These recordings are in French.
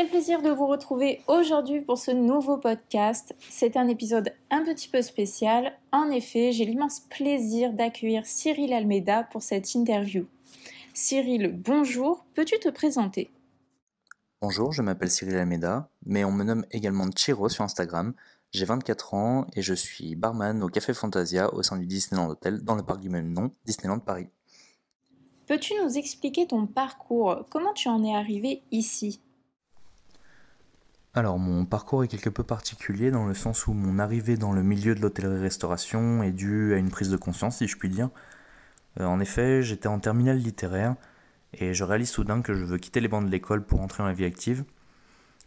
Quel plaisir de vous retrouver aujourd'hui pour ce nouveau podcast. C'est un épisode un petit peu spécial. En effet, j'ai l'immense plaisir d'accueillir Cyril Almeida pour cette interview. Cyril, bonjour, peux-tu te présenter ? Bonjour, je m'appelle Cyril Almeida, mais on me nomme également Chiro sur Instagram. J'ai 24 ans et je suis barman au Café Fantasia au sein du Disneyland Hotel dans le parc du même nom, Disneyland Paris. Peux-tu nous expliquer ton parcours ? Comment tu en es arrivé ici ? Alors, mon parcours est quelque peu particulier dans le sens où mon arrivée dans le milieu de l'hôtellerie-restauration est due à une prise de conscience, si je puis dire. En effet, j'étais en terminale littéraire et je réalise soudain que je veux quitter les bancs de l'école pour entrer dans la vie active.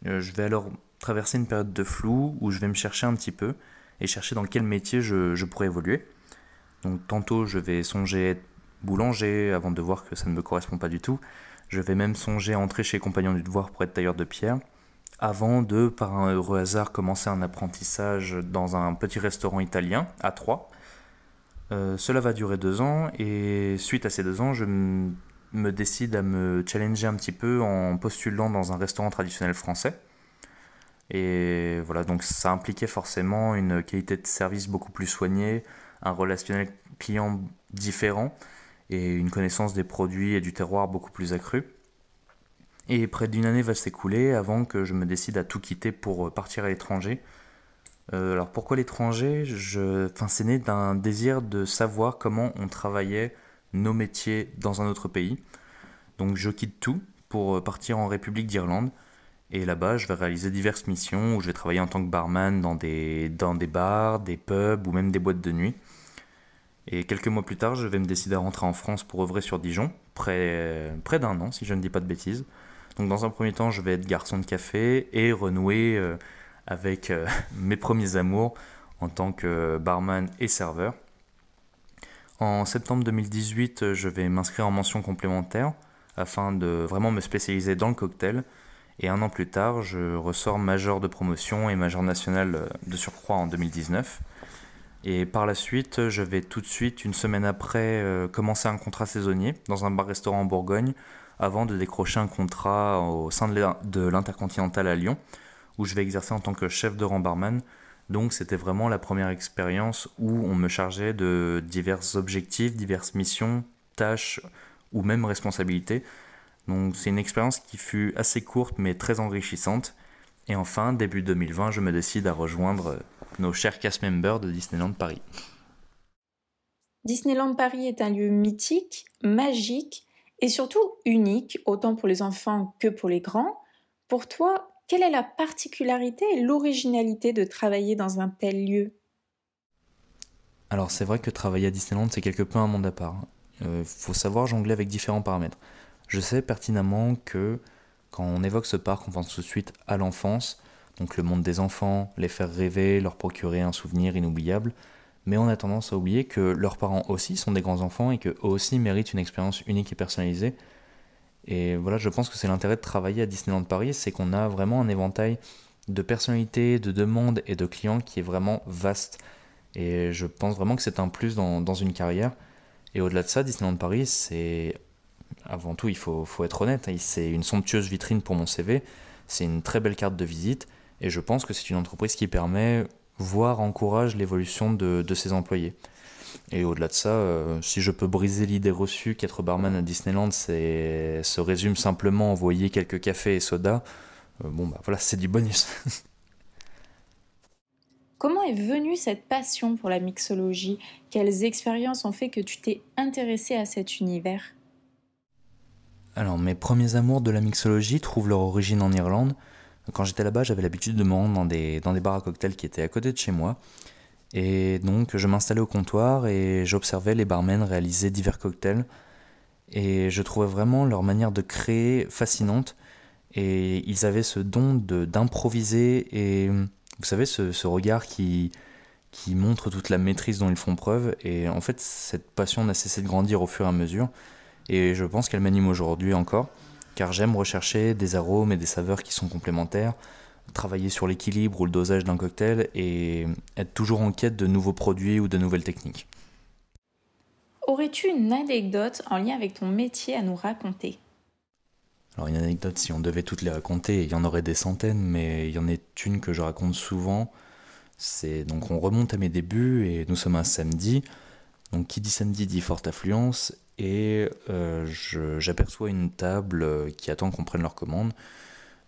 Je vais alors traverser une période de flou où je vais me chercher un petit peu et chercher dans quel métier je pourrais évoluer. Donc tantôt je vais songer à être boulanger avant de voir que ça ne me correspond pas du tout. Je vais même songer à entrer chez Compagnons du Devoir pour être tailleur de pierre, avant de, par un heureux hasard, commencer un apprentissage dans un petit restaurant italien à Troyes. Cela va durer 2 ans et suite à ces 2 ans, je me décide à me challenger un petit peu en postulant dans un restaurant traditionnel français. Et voilà, donc ça impliquait forcément une qualité de service beaucoup plus soignée, un relationnel client différent et une connaissance des produits et du terroir beaucoup plus accrue. Et près d'1 année va s'écouler avant que je me décide à tout quitter pour partir à l'étranger. Alors pourquoi l'étranger ? C'est né d'un désir de savoir comment on travaillait nos métiers dans un autre pays. Donc je quitte tout pour partir en République d'Irlande. Et là-bas, je vais réaliser diverses missions où je vais travailler en tant que barman dans des bars, des pubs ou même des boîtes de nuit. Et quelques mois plus tard, je vais me décider à rentrer en France pour œuvrer sur Dijon, près d'1 an, si je ne dis pas de bêtises. Donc dans un premier temps, je vais être garçon de café et renouer avec mes premiers amours en tant que barman et serveur. En septembre 2018, je vais m'inscrire en mention complémentaire afin de vraiment me spécialiser dans le cocktail. Et 1 an plus tard, je ressors major de promotion et major national de surcroît en 2019. Et par la suite, je vais tout de suite, 1 semaine après, commencer un contrat saisonnier dans un bar-restaurant en Bourgogne avant de décrocher un contrat au sein de l'Intercontinental à Lyon où je vais exercer en tant que chef de rang barman. Donc c'était vraiment la première expérience où on me chargeait de divers objectifs, diverses missions, tâches ou même responsabilités. Donc c'est une expérience qui fut assez courte mais très enrichissante. Et enfin, début 2020, je me décide à rejoindre nos chers cast members de Disneyland Paris. Disneyland Paris est un lieu mythique, magique et surtout unique, autant pour les enfants que pour les grands. Pour toi, quelle est la particularité et l'originalité de travailler dans un tel lieu ? Alors c'est vrai que travailler à Disneyland, c'est quelque peu un monde à part. Faut savoir jongler avec différents paramètres. Je sais pertinemment que quand on évoque ce parc, on pense tout de suite à l'enfance, donc le monde des enfants, les faire rêver, leur procurer un souvenir inoubliable, mais on a tendance à oublier que leurs parents aussi sont des grands-enfants et qu'eux aussi méritent une expérience unique et personnalisée. Et voilà, je pense que c'est l'intérêt de travailler à Disneyland Paris, c'est qu'on a vraiment un éventail de personnalités, de demandes et de clients qui est vraiment vaste. Et je pense vraiment que c'est un plus dans une carrière. Et au-delà de ça, Disneyland Paris, c'est... Avant tout, il faut être honnête, c'est une somptueuse vitrine pour mon CV, c'est une très belle carte de visite et je pense que c'est une entreprise qui permet, voire encourage l'évolution de ses employés. Et au-delà de ça, si je peux briser l'idée reçue qu'être barman à Disneyland se résume simplement à envoyer quelques cafés et sodas, voilà, c'est du bonus. Comment est venue cette passion pour la mixologie ? Quelles expériences ont fait que tu t'es intéressé à cet univers ? Alors, mes premiers amours de la mixologie trouvent leur origine en Irlande. Quand j'étais là-bas, j'avais l'habitude de me rendre dans des bars à cocktails qui étaient à côté de chez moi. Et donc, je m'installais au comptoir et j'observais les barmen réaliser divers cocktails. Et je trouvais vraiment leur manière de créer fascinante. Et ils avaient ce don d'improviser et, vous savez, ce regard qui montre toute la maîtrise dont ils font preuve. Et en fait, cette passion n'a cessé de grandir au fur et à mesure. Et je pense qu'elle m'anime aujourd'hui encore, car j'aime rechercher des arômes et des saveurs qui sont complémentaires, travailler sur l'équilibre ou le dosage d'un cocktail et être toujours en quête de nouveaux produits ou de nouvelles techniques. Aurais-tu une anecdote en lien avec ton métier à nous raconter ? Alors une anecdote, si on devait toutes les raconter, il y en aurait des centaines, mais il y en est une que je raconte souvent. C'est donc on remonte à mes débuts et nous sommes un samedi. Donc qui dit samedi dit forte affluence et j'aperçois une table qui attend qu'on prenne leur commande.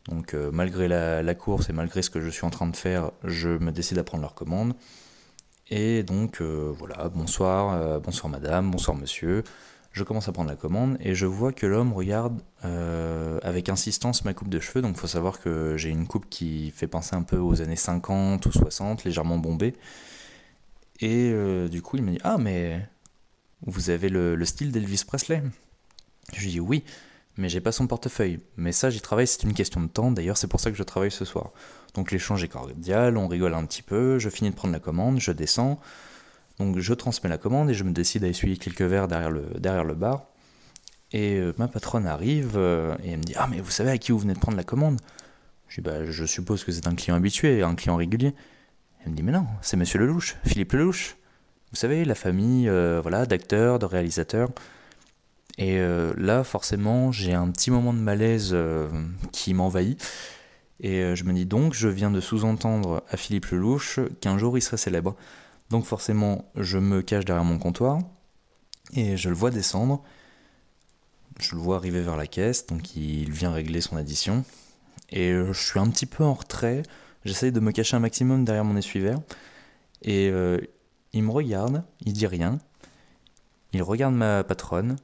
Donc malgré la course et malgré ce que je suis en train de faire, je me décide à prendre leur commande. Et donc voilà, bonsoir madame, bonsoir monsieur. Je commence à prendre la commande et je vois que l'homme regarde avec insistance ma coupe de cheveux. Donc il faut savoir que j'ai une coupe qui fait penser un peu aux années 50 ou 60, légèrement bombée. Et du coup il me dit « Ah mais vous avez le style d'Elvis Presley ?» Je lui dis « Oui, mais j'ai pas son portefeuille. Mais ça j'y travaille, c'est une question de temps. D'ailleurs c'est pour ça que je travaille ce soir. » Donc l'échange est cordial, on rigole un petit peu, je finis de prendre la commande, je descends. Donc je transmets la commande et je me décide à essuyer quelques verres derrière le bar. Et ma patronne arrive et elle me dit « Ah mais vous savez à qui vous venez de prendre la commande ?» Je dis « Je suppose que c'est un client habitué, un client régulier. » Elle me dit « Mais non, c'est monsieur Lelouch, Philippe Lelouch. Vous savez, la famille d'acteurs, de réalisateurs. » Et là forcément j'ai un petit moment de malaise qui m'envahit. Et je me dis donc je viens de sous-entendre à Philippe Lelouch qu'un jour il serait célèbre. Donc forcément, je me cache derrière mon comptoir et je le vois descendre. Je le vois arriver vers la caisse, donc il vient régler son addition. Et je suis un petit peu en retrait, j'essaye de me cacher un maximum derrière mon essuie-verre. Et il me regarde, il dit rien. Il regarde ma patronne,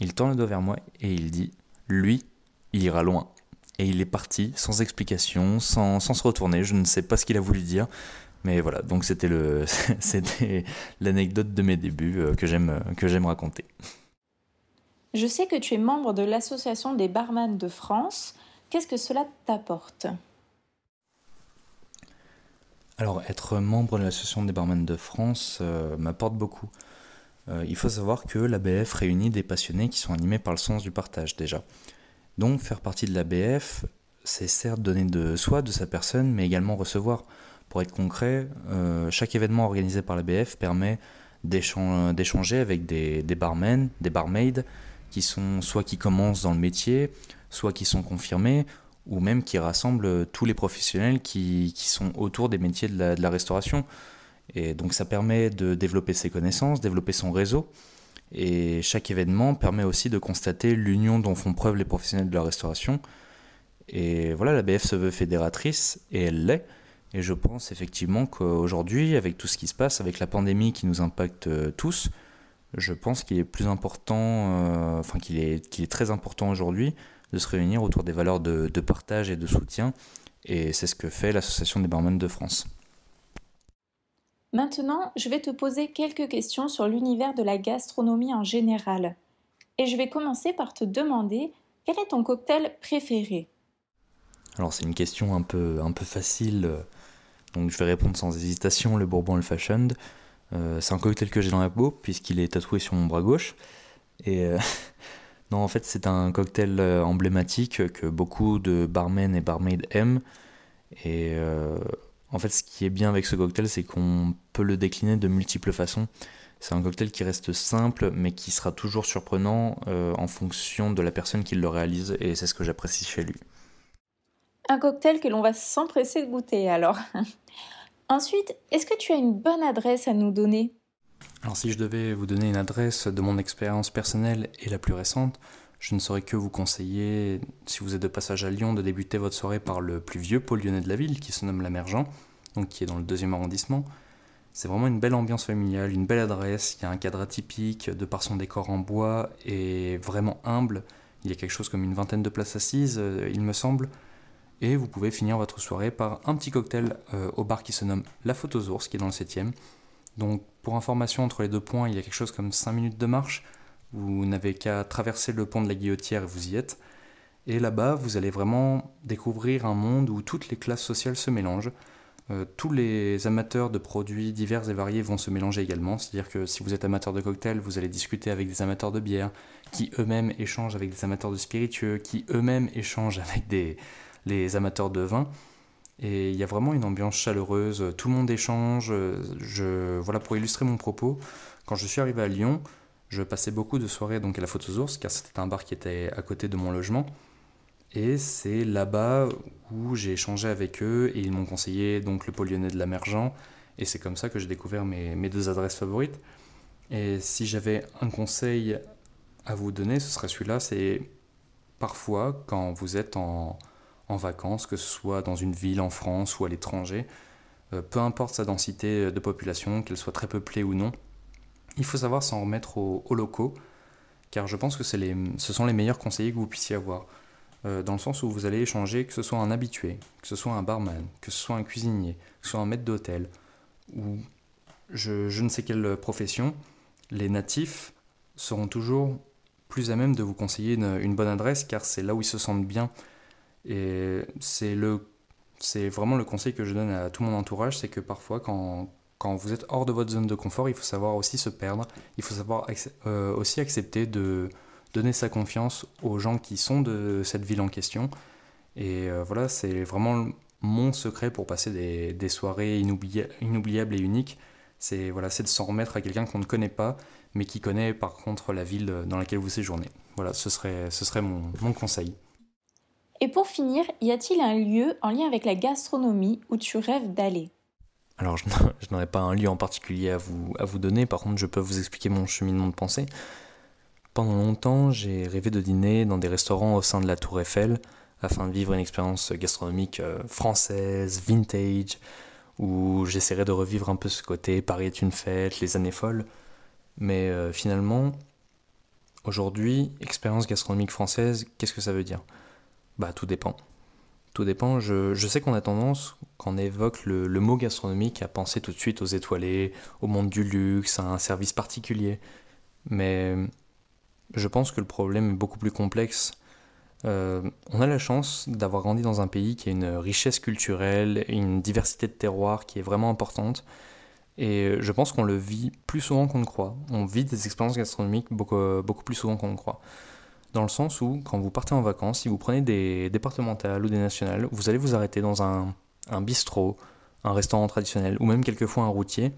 il tend le doigt vers moi et il dit « Lui, il ira loin ». Et il est parti, sans explication, sans se retourner, je ne sais pas ce qu'il a voulu dire. Mais voilà, donc c'était l'anecdote de mes débuts que j'aime raconter. Je sais que tu es membre de l'association des barman de France. Qu'est-ce que cela t'apporte ? Alors, être membre de l'association des barman de France m'apporte beaucoup. Il faut savoir que l'ABF réunit des passionnés qui sont animés par le sens du partage déjà. Donc, faire partie de l'ABF, c'est certes donner de soi, de sa personne, mais également recevoir. Pour être concret, chaque événement organisé par l'ABF permet d'échanger avec des barmen, des barmaids, qui sont soit qui commencent dans le métier, soit qui sont confirmés, ou même qui rassemblent tous les professionnels qui sont autour des métiers de la restauration. Et donc ça permet de développer ses connaissances, développer son réseau. Et chaque événement permet aussi de constater l'union dont font preuve les professionnels de la restauration. Et voilà, l'ABF se veut fédératrice, et elle l'est. Et je pense effectivement qu'aujourd'hui, avec tout ce qui se passe, avec la pandémie qui nous impacte tous, je pense qu'il est plus important, qu'il est très important aujourd'hui de se réunir autour des valeurs de partage et de soutien. Et c'est ce que fait l'Association des barman de France. Maintenant, je vais te poser quelques questions sur l'univers de la gastronomie en général. Et je vais commencer par te demander quel est ton cocktail préféré ? Alors c'est une question un peu facile, donc je vais répondre sans hésitation, le Bourbon Old Fashioned. C'est un cocktail que j'ai dans la peau, puisqu'il est tatoué sur mon bras gauche. Et non, en fait c'est un cocktail emblématique que beaucoup de barmen et barmaids aiment. Et en fait ce qui est bien avec ce cocktail, c'est qu'on peut le décliner de multiples façons. C'est un cocktail qui reste simple, mais qui sera toujours surprenant en fonction de la personne qui le réalise, et c'est ce que j'apprécie chez lui. Un cocktail que l'on va s'empresser de goûter alors. Ensuite, est-ce que tu as une bonne adresse à nous donner ? Alors si je devais vous donner une adresse de mon expérience personnelle et la plus récente, je ne saurais que vous conseiller, si vous êtes de passage à Lyon, de débuter votre soirée par le plus vieux Paul Lyonnais de la ville, qui se nomme la Mère Jean, donc qui est dans le 2e arrondissement. C'est vraiment une belle ambiance familiale, une belle adresse, il y a un cadre atypique, de par son décor en bois, et vraiment humble. Il y a quelque chose comme une vingtaine de places assises, il me semble. Et vous pouvez finir votre soirée par un petit cocktail au bar qui se nomme La Photosource, qui est dans le 7e. Donc pour information, entre les deux points, il y a quelque chose comme 5 minutes de marche. Vous n'avez qu'à traverser le pont de la Guillotière et vous y êtes. Et là-bas, vous allez vraiment découvrir un monde où toutes les classes sociales se mélangent. Tous les amateurs de produits divers et variés vont se mélanger également. C'est-à-dire que si vous êtes amateur de cocktail, vous allez discuter avec des amateurs de bière, qui eux-mêmes échangent avec des amateurs de spiritueux, qui eux-mêmes échangent avec les amateurs de vin, et il y a vraiment une ambiance chaleureuse, tout le monde échange. Voilà, pour illustrer mon propos, quand je suis arrivé à Lyon, je passais beaucoup de soirées donc à la Photosource, car c'était un bar qui était à côté de mon logement, Et c'est là-bas où j'ai échangé avec eux et ils m'ont conseillé donc le Paul Lyonnais de la Mère Jean. Et c'est comme ça que j'ai découvert mes deux adresses favorites. Et si j'avais un conseil à vous donner, ce serait celui-là. C'est parfois, quand vous êtes en vacances, que ce soit dans une ville en France ou à l'étranger, peu importe sa densité de population, qu'elle soit très peuplée ou non, il faut savoir s'en remettre aux locaux, car je pense que ce sont les meilleurs conseillers que vous puissiez avoir. Dans le sens où vous allez échanger, que ce soit un habitué, que ce soit un barman, que ce soit un cuisinier, que ce soit un maître d'hôtel, ou je ne sais quelle profession, les natifs seront toujours plus à même de vous conseiller une bonne adresse, car c'est là où ils se sentent bien. Et c'est vraiment le conseil que je donne à tout mon entourage, c'est que parfois, quand vous êtes hors de votre zone de confort, il faut savoir aussi se perdre, il faut savoir aussi accepter de donner sa confiance aux gens qui sont de cette ville en question. Et voilà, c'est vraiment mon secret pour passer des soirées inoubliables et uniques. C'est de s'en remettre à quelqu'un qu'on ne connaît pas, mais qui connaît par contre la ville dans laquelle vous séjournez. Voilà, ce serait mon conseil. Et pour finir, y a-t-il un lieu en lien avec la gastronomie où tu rêves d'aller ? Alors, je n'aurais pas un lieu en particulier à vous donner. Par contre, je peux vous expliquer mon cheminement de pensée. Pendant longtemps, j'ai rêvé de dîner dans des restaurants au sein de la Tour Eiffel afin de vivre une expérience gastronomique française, vintage, où j'essaierais de revivre un peu ce côté « Paris est une fête », les années folles. Mais finalement, aujourd'hui, expérience gastronomique française, qu'est-ce que ça veut dire ? Bah, tout dépend. Tout dépend. Je sais qu'on a tendance, quand on évoque le mot gastronomique, à penser tout de suite aux étoilés, au monde du luxe, à un service particulier. Mais je pense que le problème est beaucoup plus complexe. On a la chance d'avoir grandi dans un pays qui a une richesse culturelle, une diversité de terroirs qui est vraiment importante. Et je pense qu'on le vit plus souvent qu'on ne croit. On vit des expériences gastronomiques beaucoup plus souvent qu'on ne croit. Dans le sens où, quand vous partez en vacances, si vous prenez des départementales ou des nationales, vous allez vous arrêter dans un bistrot, un restaurant traditionnel, ou même quelquefois un routier,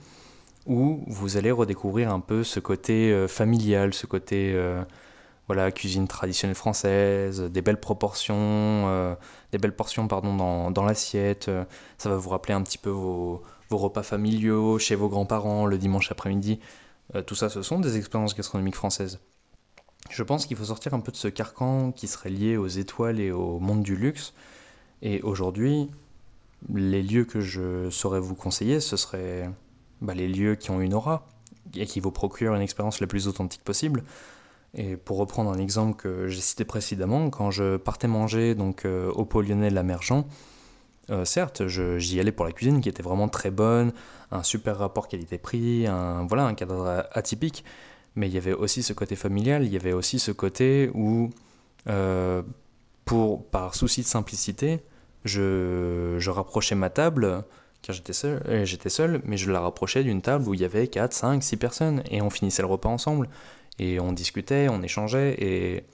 où vous allez redécouvrir un peu ce côté familial, ce côté cuisine traditionnelle française, des belles proportions, des belles portions dans l'assiette. Ça va vous rappeler un petit peu vos repas familiaux, chez vos grands-parents, le dimanche après-midi. Tout ça, ce sont des expériences gastronomiques françaises. Je pense qu'il faut sortir un peu de ce carcan qui serait lié aux étoiles et au monde du luxe. Et aujourd'hui, les lieux que je saurais vous conseiller, ce seraient les lieux qui ont une aura et qui vous procurent une expérience la plus authentique possible. Et pour reprendre un exemple que j'ai cité précédemment, quand je partais manger donc, au Paul Lyonnais de la Mère Jean, certes, j'y allais pour la cuisine qui était vraiment très bonne, un super rapport qualité-prix, un cadre atypique. Mais il y avait aussi ce côté familial, il y avait aussi ce côté où, par souci de simplicité, je rapprochais ma table, car j'étais seul, mais je la rapprochais d'une table où il y avait 4, 5, 6 personnes, et on finissait le repas ensemble, et on discutait, on échangeait, et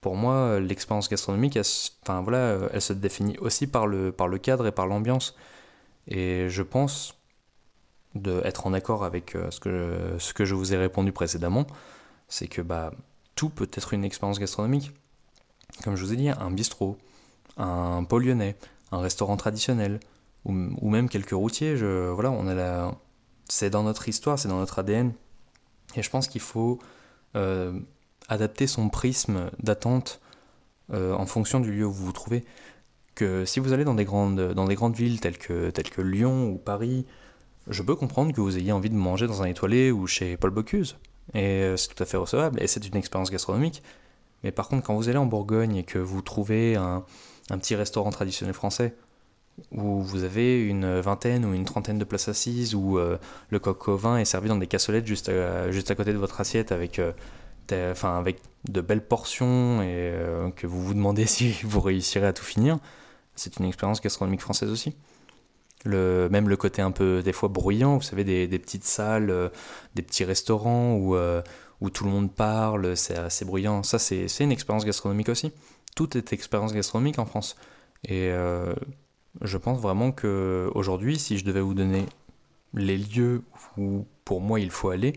pour moi, l'expérience gastronomique, elle se définit aussi par le cadre et par l'ambiance, et je pense d'être en accord avec ce que je vous ai répondu précédemment, c'est que tout peut être une expérience gastronomique. Comme je vous ai dit, un bistrot, un Paul Lyonnais, un restaurant traditionnel, ou même quelques routiers, c'est dans notre histoire, c'est dans notre ADN. Et je pense qu'il faut adapter son prisme d'attente en fonction du lieu où vous vous trouvez. Que si vous allez dans des grandes villes telles que Lyon ou Paris, je peux comprendre que vous ayez envie de manger dans un étoilé ou chez Paul Bocuse, et c'est tout à fait recevable, et c'est une expérience gastronomique. Mais par contre, quand vous allez en Bourgogne et que vous trouvez un petit restaurant traditionnel français, où vous avez une vingtaine ou une trentaine de places assises, où le coq au vin est servi dans des cassolettes juste à côté de votre assiette, avec de belles portions, et que vous vous demandez si vous réussirez à tout finir, c'est une expérience gastronomique française aussi. Même le côté un peu des fois bruyant, vous savez, des petites salles, des petits restaurants où tout le monde parle, c'est assez bruyant. Ça, c'est une expérience gastronomique aussi. Tout est expérience gastronomique en France. Et je pense vraiment qu'aujourd'hui, si je devais vous donner les lieux où pour moi il faut aller,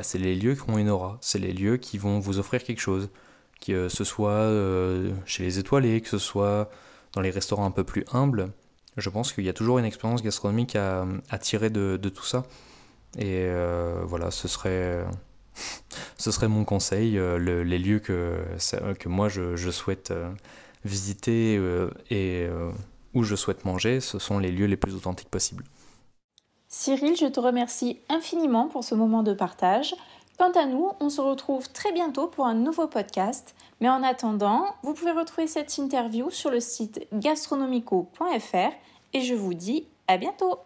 c'est les lieux qui ont une aura, c'est les lieux qui vont vous offrir quelque chose, que ce soit chez les étoilés, que ce soit dans les restaurants un peu plus humbles. Je pense qu'il y a toujours une expérience gastronomique à tirer de tout ça. Et voilà, ce serait mon conseil, les lieux que moi je souhaite visiter et où je souhaite manger, ce sont les lieux les plus authentiques possibles. Cyril, je te remercie infiniment pour ce moment de partage. Quant à nous, on se retrouve très bientôt pour un nouveau podcast. Mais en attendant, vous pouvez retrouver cette interview sur le site gastronomico.fr et je vous dis à bientôt.